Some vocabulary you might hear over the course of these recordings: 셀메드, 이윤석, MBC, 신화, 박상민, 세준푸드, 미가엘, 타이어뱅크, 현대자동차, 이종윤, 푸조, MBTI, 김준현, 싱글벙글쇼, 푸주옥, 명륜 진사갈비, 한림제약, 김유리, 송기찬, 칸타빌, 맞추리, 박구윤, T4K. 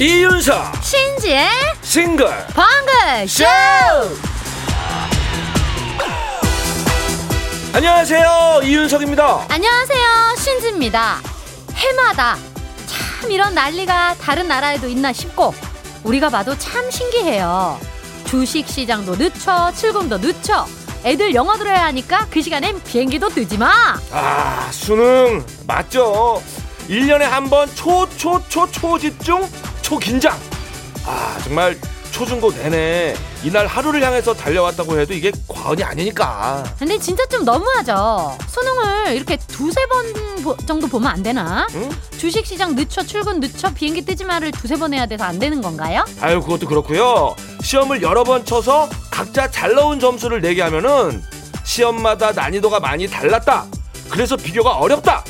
이윤석 신지의 싱글벙글쇼. 안녕하세요, 이윤석입니다. 안녕하세요, 신지입니다. 해마다 참 이런 난리가 다른 나라에도 있나 싶고 우리가 봐도 참 신기해요. 주식시장도 늦춰, 출금도 늦춰, 애들 영어 들어야 하니까 그 시간엔 비행기도 뜨지마. 아, 수능 맞죠. 1년에 한 번 초집중 초긴장. 아, 정말 초중고 내내 이날 하루를 향해서 달려왔다고 해도 이게 과언이 아니니까. 근데 진짜 좀 너무하죠. 수능을 이렇게 두세 번 정도 보면 안 되나? 응? 주식시장 늦춰, 출근 늦춰, 비행기 뜨지 말을 두세 번 해야 돼서 안 되는 건가요? 아유, 그것도 그렇고요. 시험을 여러 번 쳐서 각자 잘 나온 점수를 내게 하면은 시험마다 난이도가 많이 달랐다, 그래서 비교가 어렵다,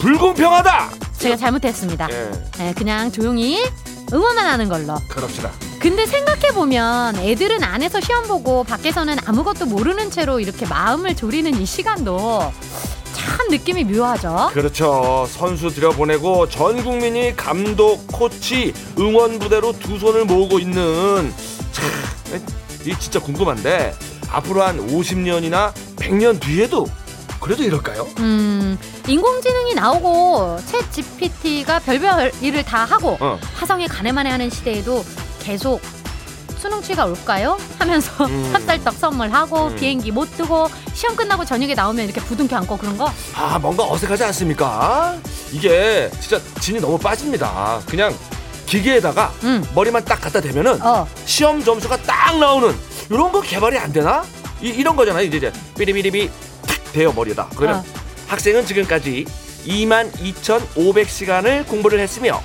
불공평하다. 제가 잘못했습니다. 예. 그냥 조용히 응원만 하는 걸로 그럽시다. 근데 생각해보면 애들은 안에서 시험 보고 밖에서는 아무것도 모르는 채로 이렇게 마음을 졸이는 이 시간도 참 느낌이 묘하죠. 그렇죠. 선수 들여보내고 전 국민이 감독, 코치, 응원부대로 두 손을 모으고 있는, 참 이 진짜 궁금한데 앞으로 한 50년이나 100년 뒤에도 그래도 이럴까요? 인공지능이 나오고 챗 GPT가 별별 일을 다 하고 화성에 가네마네 하는 시대에도 계속 수능치가 올까요? 하면서 찹쌀떡 선물하고 비행기 못 뜨고 시험 끝나고 저녁에 나오면 이렇게 부둥켜 안고 그런 거? 아, 뭔가 어색하지 않습니까? 이게 진짜 진이 너무 빠집니다. 그냥 기계에다가 머리만 딱 갖다 대면은 시험 점수가 딱 나오는 이런 거 개발이 안 되나? 이런 거잖아요. 이제 삐리비리비 탁 대요 머리에다. 그러면 학생은 지금까지 22,500시간을 공부를 했으며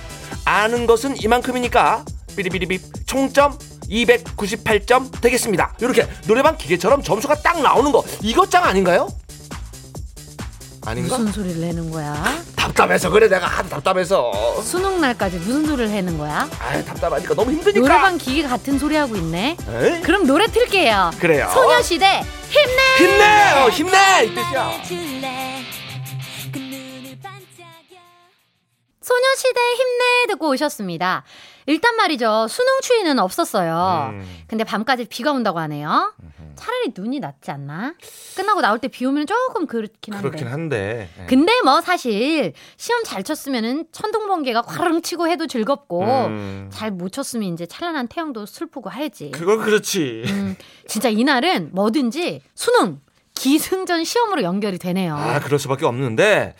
아는 것은 이만큼이니까 삐리비리비 총점 298점 되겠습니다. 이렇게 노래방 기계처럼 점수가 딱 나오는 거, 이거 짱 아닌가요? 아닌가? 무슨 소리를 내는 거야? 답답해서 그래. 내가 답답해서 수능 날까지 무슨 소리를 내는 거야? 아, 답답하니까 너무 힘드니까. 노래방 기계 같은 소리 하고 있네. 에이? 그럼 노래 틀게요. 그래요. 소녀시대 힘내. 힘내. 힘내 이 뜻이야. 소녀시대 힘내 듣고 오셨습니다. 일단 말이죠, 수능 추위는 없었어요. 근데 밤까지 비가 온다고 하네요. 차라리 눈이 낫지 않나? 끝나고 나올 때 비 오면 조금 그렇긴 한데. 근데 뭐 사실 시험 잘 쳤으면은 천둥 번개가 화랑 치고 해도 즐겁고 잘 못 쳤으면 이제 찬란한 태양도 슬프고 하지. 그건 그렇지. 진짜 이날은 뭐든지 수능 기승전 시험으로 연결이 되네요. 아, 그럴 수밖에 없는데,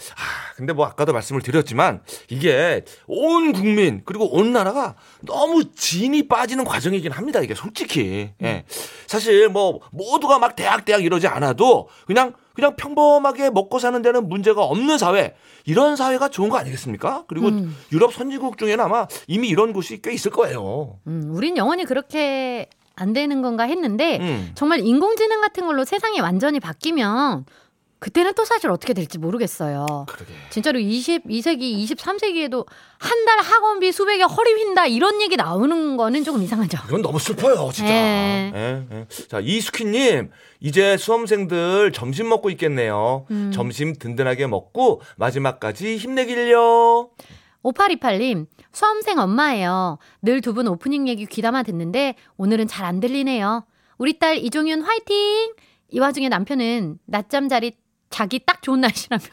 근데 뭐 아까도 말씀을 드렸지만 이게 온 국민 그리고 온 나라가 너무 진이 빠지는 과정이긴 합니다. 이게 솔직히 예. 사실 뭐 모두가 막 대학 이러지 않아도 그냥 평범하게 먹고 사는 데는 문제가 없는 사회, 이런 사회가 좋은 거 아니겠습니까? 그리고 유럽 선진국 중에는 아마 이미 이런 곳이 꽤 있을 거예요. 우린 영원히 그렇게 안 되는 건가 했는데 정말 인공지능 같은 걸로 세상이 완전히 바뀌면 그때는 또 사실 어떻게 될지 모르겠어요. 그러게. 진짜로 22세기, 23세기에도 한 달 학원비 수백에 허리 휜다 이런 얘기 나오는 거는 조금 이상하죠. 이건 너무 슬퍼요, 진짜. 에. 자, 이수키님, 이제 수험생들 점심 먹고 있겠네요. 점심 든든하게 먹고 마지막까지 힘내길요. 5828님, 수험생 엄마예요. 늘 두 분 오프닝 얘기 귀담아 듣는데 오늘은 잘 안 들리네요. 우리 딸 이종윤 화이팅! 이 와중에 남편은 낮잠 자기 딱 좋은 날씨라며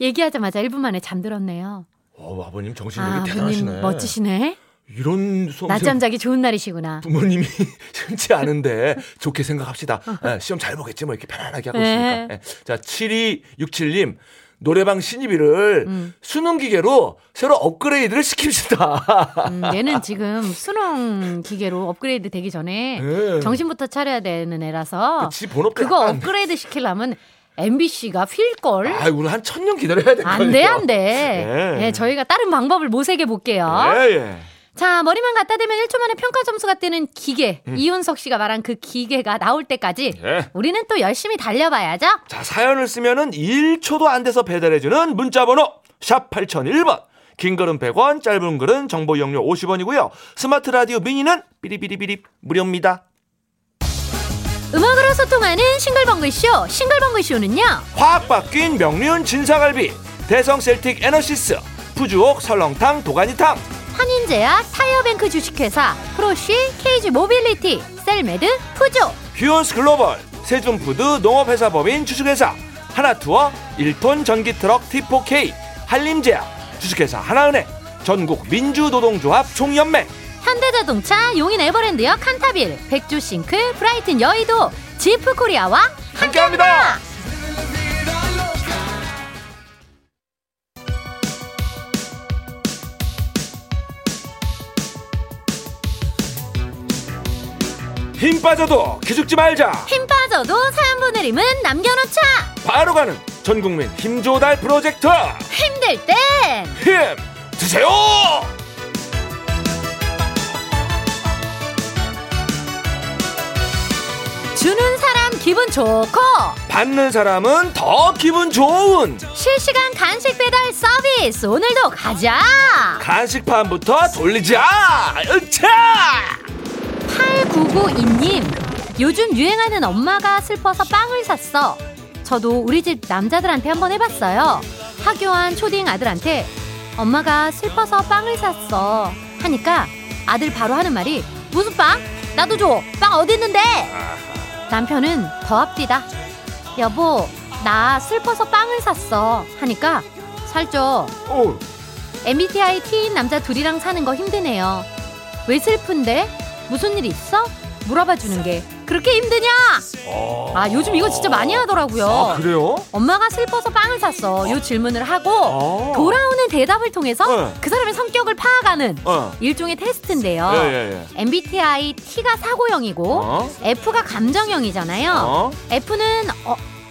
얘기하자마자 1분 만에 잠들었네요. 와, 아버님 정신력이 대단하시네. 아버님 멋지시네. 이런 수험생 낮잠 자기 좋은 날이시구나. 부모님이 흔치 않은데 좋게 생각합시다. 네, 시험 잘 보겠지 뭐 이렇게 편안하게 하고 있으니까. 네. 자, 7267님. 노래방 신입이를 수능 기계로 새로 업그레이드를 시킵시다. 얘는 지금 수능 기계로 업그레이드 되기 전에 정신부터 차려야 되는 애라서 그거 업그레이드 시키려면 MBC가 필걸. 아, 우리 한 1000년 기다려야 될 거예요. 안 돼. 예. 예, 저희가 다른 방법을 모색해 볼게요. 예. 자, 머리만 갖다 대면 1초 만에 평가 점수가 뜨는 기계. 이윤석 씨가 말한 그 기계가 나올 때까지 우리는 또 열심히 달려봐야죠. 자, 사연을 쓰면은 1초도 안 돼서 배달해주는 문자번호 샵 8001번. 긴 글은 100원, 짧은 글은 정보 이용료 50원이고요. 스마트 라디오 미니는 삐리비리비리 무료입니다. 음악으로 소통하는 싱글벙글쇼. 싱글벙글쇼는요, 확 바뀐 명륜 진사갈비, 대성셀틱 에너시스, 푸주옥 설렁탕 도가니탕, 한인제야, 타이어뱅크 주식회사, 프로시, 케이지 모빌리티, 셀메드, 푸조, 퓨온스 글로벌, 세준푸드 농업회사 법인 주식회사, 하나투어, 1톤 전기트럭 T4K, 한림제약, 주식회사 하나은행, 전국민주노동조합 총연맹, 현대자동차, 용인 에버랜드역 칸타빌, 백조싱크, 브라이튼 여의도, 지프코리아와 함께합니다. 힘 빠져도 기죽지 말자. 힘 빠져도 사연 보낼 힘은 남겨놓자. 바로 가는 전국민 힘조달 프로젝트. 힘들 때 힘 드세요. 주는 사람 기분 좋고 받는 사람은 더 기분 좋은 실시간 간식 배달 서비스. 오늘도 가자. 간식판부터 돌리자. 으차. 8992님, 요즘 유행하는 엄마가 슬퍼서 빵을 샀어. 저도 우리 집 남자들한테 한번 해봤어요. 하교한 초딩 아들한테 엄마가 슬퍼서 빵을 샀어 하니까 아들 바로 하는 말이 무슨 빵? 나도 줘. 빵 어디 있는데? 남편은 더 앞뒤다. 여보, 나 슬퍼서 빵을 샀어 하니까 살쪄. MBTI T인 남자 둘이랑 사는 거 힘드네요. 왜 슬픈데? 무슨 일 있어? 물어봐주는 게 그렇게 힘드냐? 아, 요즘 이거 진짜 많이 하더라고요. 아, 그래요? 엄마가 슬퍼서 빵을 샀어. 요 질문을 하고 돌아오는 대답을 통해서 그 사람의 성격을 파악하는 일종의 테스트인데요. MBTI T가 사고형이고 F가 감정형이잖아요.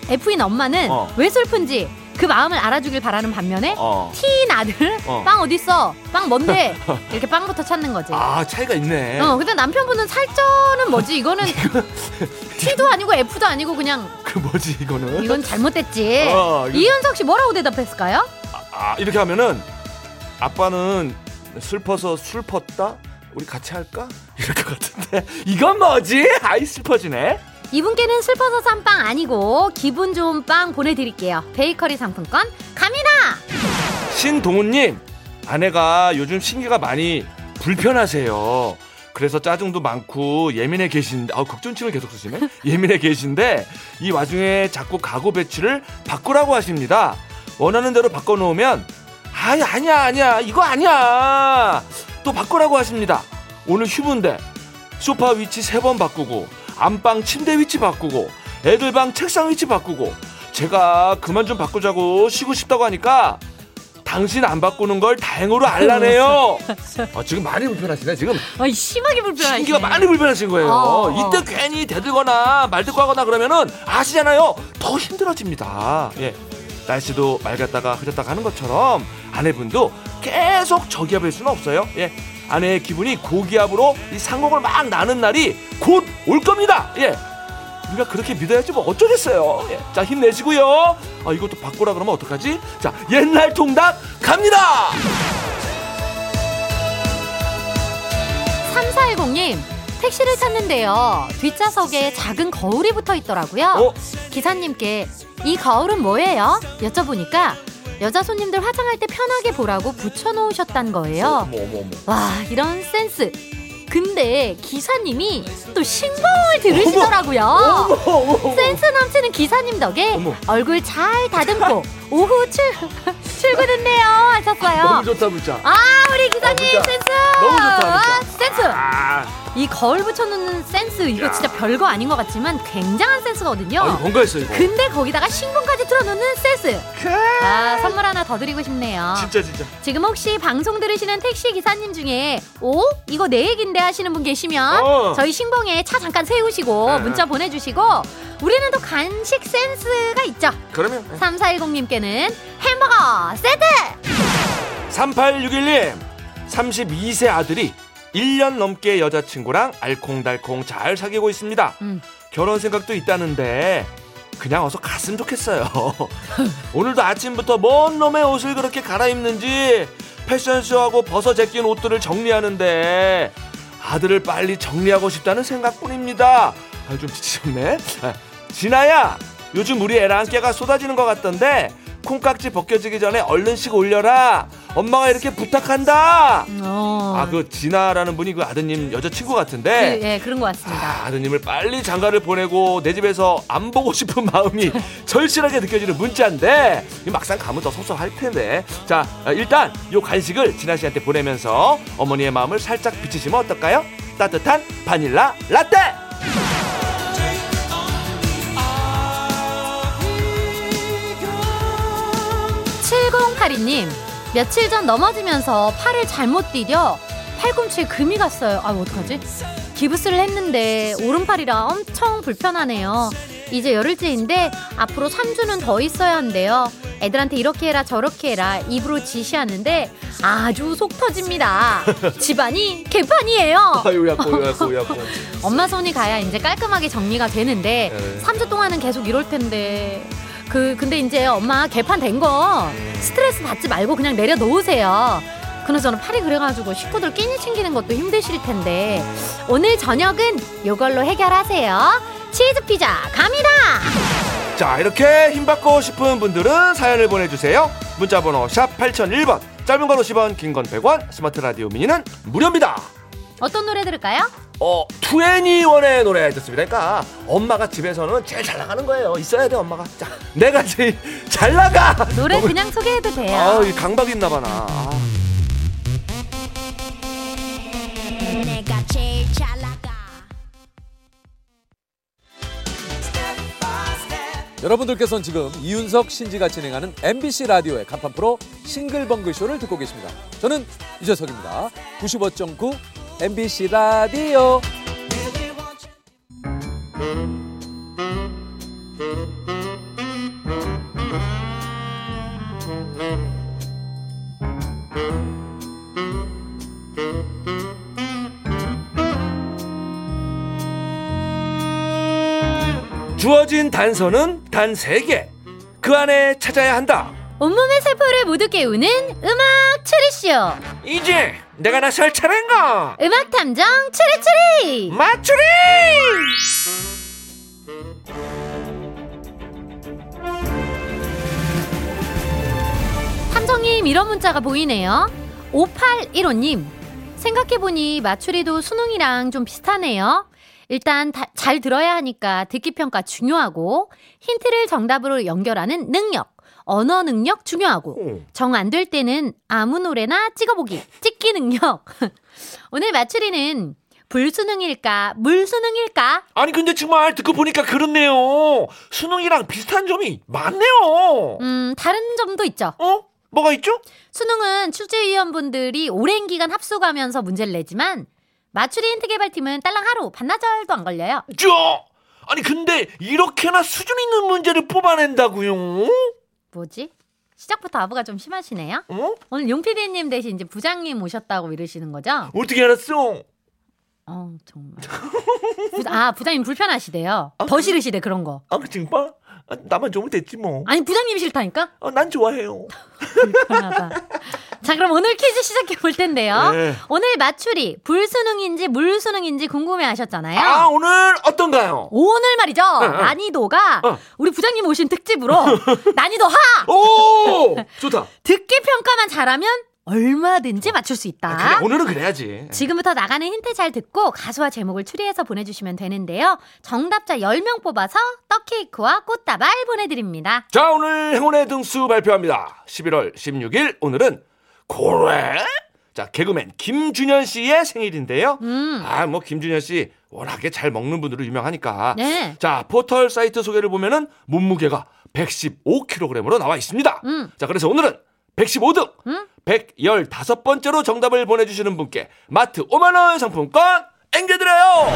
F인 엄마는 왜 슬픈지 그 마음을 알아주길 바라는 반면에 T인 아들 빵 어딨어? 빵 뭔데? 이렇게 빵부터 찾는 거지. 아, 차이가 있네. 근데 남편분은 살쪄는 뭐지? 이거는 T도 아니고 F도 아니고 그냥 그 뭐지 이거는? 이건 잘못됐지. 이거. 이윤석 씨 뭐라고 대답했을까요? 이렇게 하면은 아빠는 슬퍼서 슬펐다? 우리 같이 할까? 이럴 것 같은데 이건 뭐지? 아이, 슬퍼지네. 이분께는 슬퍼서 산 빵 아니고 기분 좋은 빵 보내드릴게요. 베이커리 상품권 갑니다. 신동훈님, 아내가 요즘 신기가 많이 불편하세요. 그래서 짜증도 많고 예민해 계신데, 극존칭을 계속 쓰시네. 예민해 계신데 이 와중에 자꾸 가구 배치를 바꾸라고 하십니다. 원하는 대로 바꿔놓으면 아니야 이거 아니야 또 바꾸라고 하십니다. 오늘 휴무인데 소파 위치 3번 바꾸고 안방 침대 위치 바꾸고 애들 방 책상 위치 바꾸고, 제가 그만 좀 바꾸자고 쉬고 싶다고 하니까 당신 안 바꾸는 걸 다행으로 알라네요. 지금 많이 불편하시네. 지금 심하게 불편하시네. 신기가 많이 불편하신 거예요. 이때 괜히 대들거나 말듣고 하거나 그러면은 아시잖아요, 더 힘들어집니다. 날씨도 맑았다가 흐렸다가 하는 것처럼 아내분도 계속 저기압일 수는 없어요. 아내의 기분이 고기압으로 이 상공을 막 나는 날이 곧 올 겁니다. 우리가 그렇게 믿어야지 뭐 어쩌겠어요. 자, 힘내시고요. 이것도 바꾸라 그러면 어떡하지? 자, 옛날 통닭 갑니다. 3410님, 택시를 탔는데요, 뒷좌석에 작은 거울이 붙어 있더라고요. 기사님께 이 거울은 뭐예요? 여쭤보니까 여자 손님들 화장할 때 편하게 보라고 붙여놓으셨단 거예요. 와, 이런 센스. 근데 기사님이 또 신봉을 들으시더라고요. 센스 넘치는 기사님 덕에 얼굴 잘 다듬고 오후 출근했네요 하셨어요. 너무 좋다 문자. 우리 기사님 문자. 센스 너무 좋다 문자. 센스. 이 거울 붙여놓는 센스, 이거 진짜 별거 아닌 것 같지만 굉장한 센스거든요. 이거 뭔가했어 이거. 근데 거기다가 신봉까지 틀어놓는 센스. 선물 하나 더 드리고 싶네요. 진짜. 지금 혹시 방송 들으시는 택시 기사님 중에 이거 내 얘긴데 하시는 분 계시면 저희 신봉에 차 잠깐 세우시고 문자 보내주시고, 우리는 또 간식 센스가 있죠. 그러면 3410님께는 햄버거 세트. 3861님, 32세 아들이 1년 넘게 여자친구랑 알콩달콩 잘 사귀고 있습니다. 결혼 생각도 있다는데 그냥 어서 갔으면 좋겠어요. 오늘도 아침부터 뭔 놈의 옷을 그렇게 갈아입는지 패션쇼하고 벗어 제낀 옷들을 정리하는데 아들을 빨리 정리하고 싶다는 생각뿐입니다. 좀 지치셨네. 진아야, 요즘 우리 애랑 깨가 쏟아지는 것 같던데 콩깍지 벗겨지기 전에 얼른 씩 올려라. 엄마가 이렇게 부탁한다. 아, 그 진아라는 분이 그 아드님 여자친구 같은데. 네, 그런 것 같습니다. 아, 아드님을 빨리 장가를 보내고 내 집에서 안 보고 싶은 마음이 절실하게 느껴지는 문자인데 막상 가면 더 섭섭할 텐데. 자, 일단 요 간식을 진아 씨한테 보내면서 어머니의 마음을 살짝 비치시면 어떨까요? 따뜻한 바닐라 라떼. 님, 며칠 전 넘어지면서 팔을 잘못 디뎌 팔꿈치에 금이 갔어요. 아, 어떡하지? 기부스를 했는데 오른팔이라 엄청 불편하네요. 이제 열흘째인데 앞으로 3주는 더 있어야 한대요. 애들한테 이렇게 해라 저렇게 해라 입으로 지시하는데 아주 속 터집니다. 집안이 개판이에요. 엄마 손이 가야 이제 깔끔하게 정리가 되는데 3주 동안은 계속 이럴 텐데. 근데 이제 엄마 개판 된 거 스트레스 받지 말고 그냥 내려놓으세요. 그나저나 팔이 그래가지고 식구들 끼니 챙기는 것도 힘드실 텐데 오늘 저녁은 요걸로 해결하세요. 치즈 피자 갑니다. 자, 이렇게 힘받고 싶은 분들은 사연을 보내주세요. 문자번호 샵 8001번, 짧은 건 50원, 긴 건 100원, 스마트 라디오 미니는 무료입니다. 어떤 노래 들을까요? 투애니원의 노래 듣습니다. 그러니까 엄마가 집에서는 제일 잘 나가는 거예요. 있어야 돼, 엄마가. 자, 내가 제일 잘 나가. 노래 그냥 소개해도 돼요. 아, 강박 있나 봐, 나. 내가 제일 잘 나가. 여러분들께서는 지금 이윤석, 신지가 진행하는 MBC 라디오의 간판 프로 싱글벙글쇼를 듣고 계십니다. 저는 유재석입니다. 95.9 MBC 라디오. 주어진 단서는 단 3개. 그 안에 찾아야 한다. 온몸의 세포를 모두 깨우는 음악 추리쇼. 이제 내가 나설 차례인가? 음악 탐정 추리추리 맞추리. 탐정님, 이런 문자가 보이네요. 5815님, 생각해보니 맞추리도 수능이랑 좀 비슷하네요. 일단 잘 들어야 하니까 듣기 평가 중요하고, 힌트를 정답으로 연결하는 능력, 언어 능력 중요하고, 정 안 될 때는 아무 노래나 찍어보기, 찍기 능력. 오늘 맞추리는 불수능일까 물수능일까? 아니, 근데 정말 듣고 보니까 그렇네요. 수능이랑 비슷한 점이 많네요. 다른 점도 있죠. 뭐가 있죠? 수능은 취재위원분들이 오랜 기간 합숙하면서 문제를 내지만 맞추리 힌트 개발팀은 딸랑 하루 반나절도 안 걸려요. 아니, 근데 이렇게나 수준 있는 문제를 뽑아낸다고요? 뭐지? 시작부터 아부가 좀 심하시네요. 오늘 용피디님 대신 이제 부장님 오셨다고 이러시는 거죠? 어떻게 알았어? 정말. 부장님 불편하시대요. 더 싫으시대, 그런 거. 정말? 나만 좋으면 됐지 뭐. 아니, 부장님이 싫다니까? 난 좋아해요. 불편하다. 자, 그럼 오늘 퀴즈 시작해 볼 텐데요. 네. 오늘 맞추리 불수능인지 물수능인지 궁금해 하셨잖아요. 오늘 어떤가요? 오늘 말이죠. 난이도가 우리 부장님 오신 특집으로 난이도 하! 오! 좋다. 듣기 평가만 잘하면 얼마든지 맞출 수 있다. 그래, 오늘은 그래야지. 지금부터 나가는 힌트 잘 듣고 가수와 제목을 추리해서 보내주시면 되는데요. 정답자 10명 뽑아서 떡케이크와 꽃다발 보내드립니다. 자, 오늘 행운의 등수 발표합니다. 11월 16일 오늘은 고래? 자, 개그맨 김준현 씨의 생일인데요. 김준현 씨 워낙에 잘 먹는 분으로 유명하니까. 네. 자, 포털 사이트 소개를 보면은 몸무게가 115kg으로 나와 있습니다. 자, 그래서 오늘은 115등, 115번째로 정답을 보내주시는 분께 마트 5만원 상품권 앵겨드려요.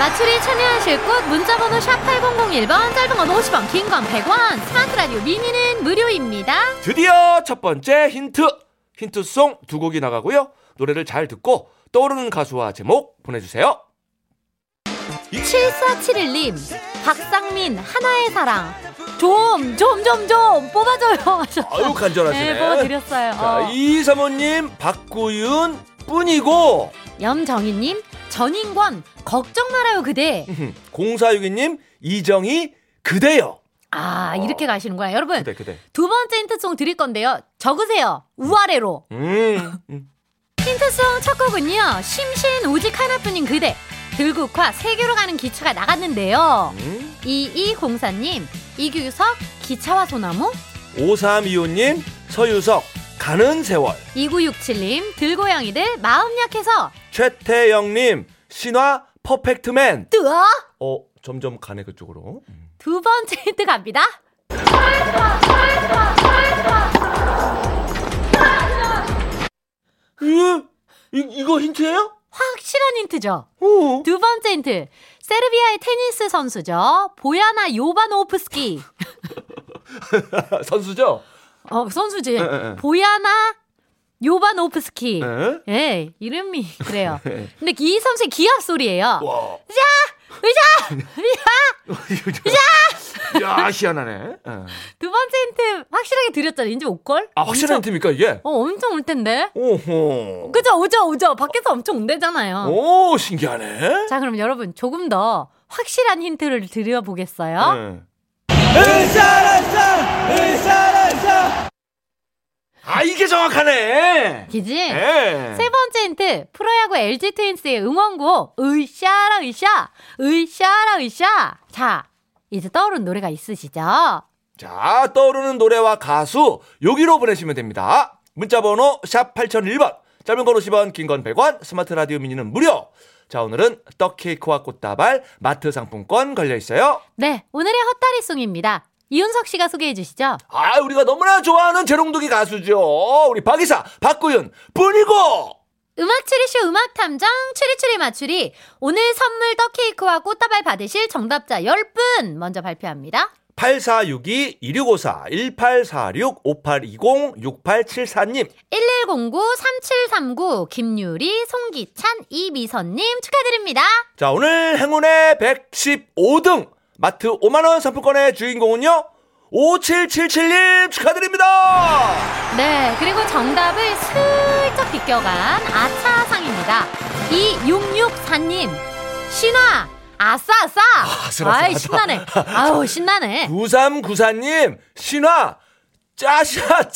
맞추리 참여하실 곳 문자번호 샵 8001번, 짧은 건 50원, 긴 건 100원, 스마트 라디오 미니는 무료입니다. 드디어 첫 번째 힌트송 2곡이 나가고요. 노래를 잘 듣고 떠오르는 가수와 제목 보내주세요. 7471님, 박상민 하나의 사랑 좀 뽑아줘요 하셨죠. 아유, 간절하시네. 네, 뽑아드렸어요. 자, 이사모님 박구윤 뿐이고, 염정희님 전인권 걱정 말아요 그대, 0462님 이정희 그대요. 아, 이렇게 가시는 거야. 여러분, 두 번째 힌트송 드릴 건데요. 적으세요. 우아래로. 힌트송 첫 곡은요. 심신 오직 하나뿐인 그대. 들국화 세계로 가는 기차가 나갔는데요. 2204님, 이규석, 기차와 소나무. 5325님, 서유석, 가는 세월. 2967님, 들고양이들 마음 약해서. 최태영님, 신화 퍼펙트맨. 뜨어? 점점 가네 그쪽으로. 두 번째 힌트 갑니다. 이거 힌트예요? 확실한 힌트죠. 오. 두 번째 힌트. 세르비아의 테니스 선수죠. 보야나 요바노프스키. 선수죠? 선수지. 보야나 요바노프스키. 예, 이름이 그래요. 근데 이 선수의 기합 소리예요. 와. 야, 희한하네. 두 번째 힌트 확실하게 드렸잖아요. 이제 올걸? 아, 확실한 힌트입니까 이게? 엄청 올 텐데. 오호. 그죠, 오죠. 밖에서 엄청 온대잖아요. 오, 신기하네. 자, 그럼 여러분 조금 더 확실한 힌트를 드려보겠어요. 으쌰라쌰. 아, 이게 정확하네. 그지? 세 번째 힌트. 프로야구 LG 트윈스의 응원곡. 으쌰라 으쌰. 자, 이제 떠오르는 노래가 있으시죠? 자, 떠오르는 노래와 가수 여기로 보내시면 됩니다. 문자번호 샵 8001번, 짧은 건 50원, 긴 건 100원, 스마트 라디오 미니는 무료. 자, 오늘은 떡케이크와 꽃다발, 마트 상품권 걸려있어요. 네, 오늘의 헛다리송입니다. 이윤석 씨가 소개해 주시죠. 아, 우리가 너무나 좋아하는 재롱둥이 가수죠. 우리 박이사, 박구윤, 뿐이고. 음악 추리쇼 음악 탐정 추리추리 맞추리. 오늘 선물 떡케이크와 꽃다발 받으실 정답자 10분 먼저 발표합니다. 8462-1654-1846-5820-6874님 1109-3739 김유리, 송기찬, 이미선님 축하드립니다. 자, 오늘 행운의 115등 마트 5만원 상품권의 주인공은요 5777님 축하드립니다. 네, 그리고 정답을 슬쩍 비껴간 아차상입니다. 2664님 신화 아싸. 아이, 신나네. 아우, 신나네. 9394님 신화 짜샤.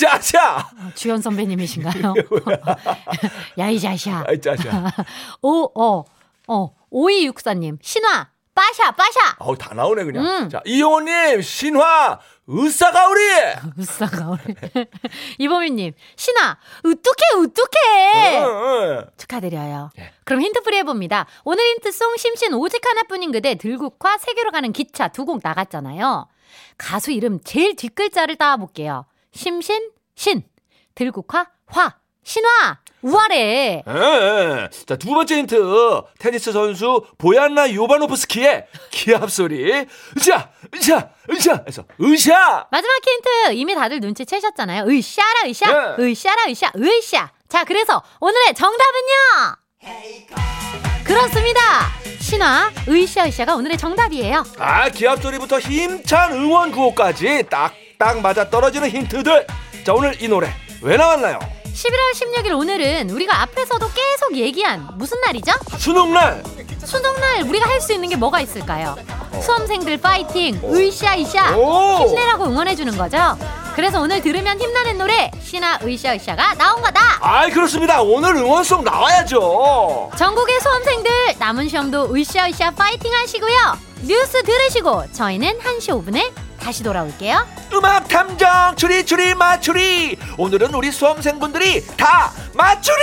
주연 선배님이신가요? 야이 짜샤. 아이, 짜샤. 5264님 신화 빠샤. 어우, 다 나오네, 그냥. 자, 이용호님, 신화, 으싸가오리. 이범희님, 신화, 우뚝해. 축하드려요. 예. 그럼 힌트풀이 해봅니다. 오늘 힌트송, 심신 오직 하나뿐인 그대, 들국화, 세계로 가는 기차 두 곡 나갔잖아요. 가수 이름 제일 뒷글자를 따와볼게요. 심신, 신, 들국화, 화, 신화. 우아래. 자, 두 번째 힌트. 테니스 선수 보야나 요바노프스키의 기합 소리. 으쌰. 해서 으쌰. 마지막 힌트. 이미 다들 눈치채셨잖아요. 으쌰라. 자, 그래서 오늘의 정답은요. 그렇습니다. 신화 으쌰가 오늘의 정답이에요. 아, 기합 소리부터 힘찬 응원 구호까지 딱딱 맞아 떨어지는 힌트들. 자, 오늘 이 노래 왜 나왔나요? 11월 16일 오늘은 우리가 앞에서도 계속 얘기한 무슨 날이죠? 수능날! 수능날 우리가 할 수 있는 게 뭐가 있을까요? 수험생들 파이팅! 으쌰으쌰! 힘내라고 응원해주는 거죠. 그래서 오늘 들으면 힘나는 노래 신화 으쌰으쌰가 나온 거다. 아이, 그렇습니다. 오늘 응원송 나와야죠. 전국의 수험생들 남은 시험도 으쌰으쌰 파이팅 하시고요. 뉴스 들으시고 저희는 1시 5분에 다시 돌아올게요. 음악 탐정 추리추리 맞추리. 오늘은 우리 수험생분들이 다 맞추리.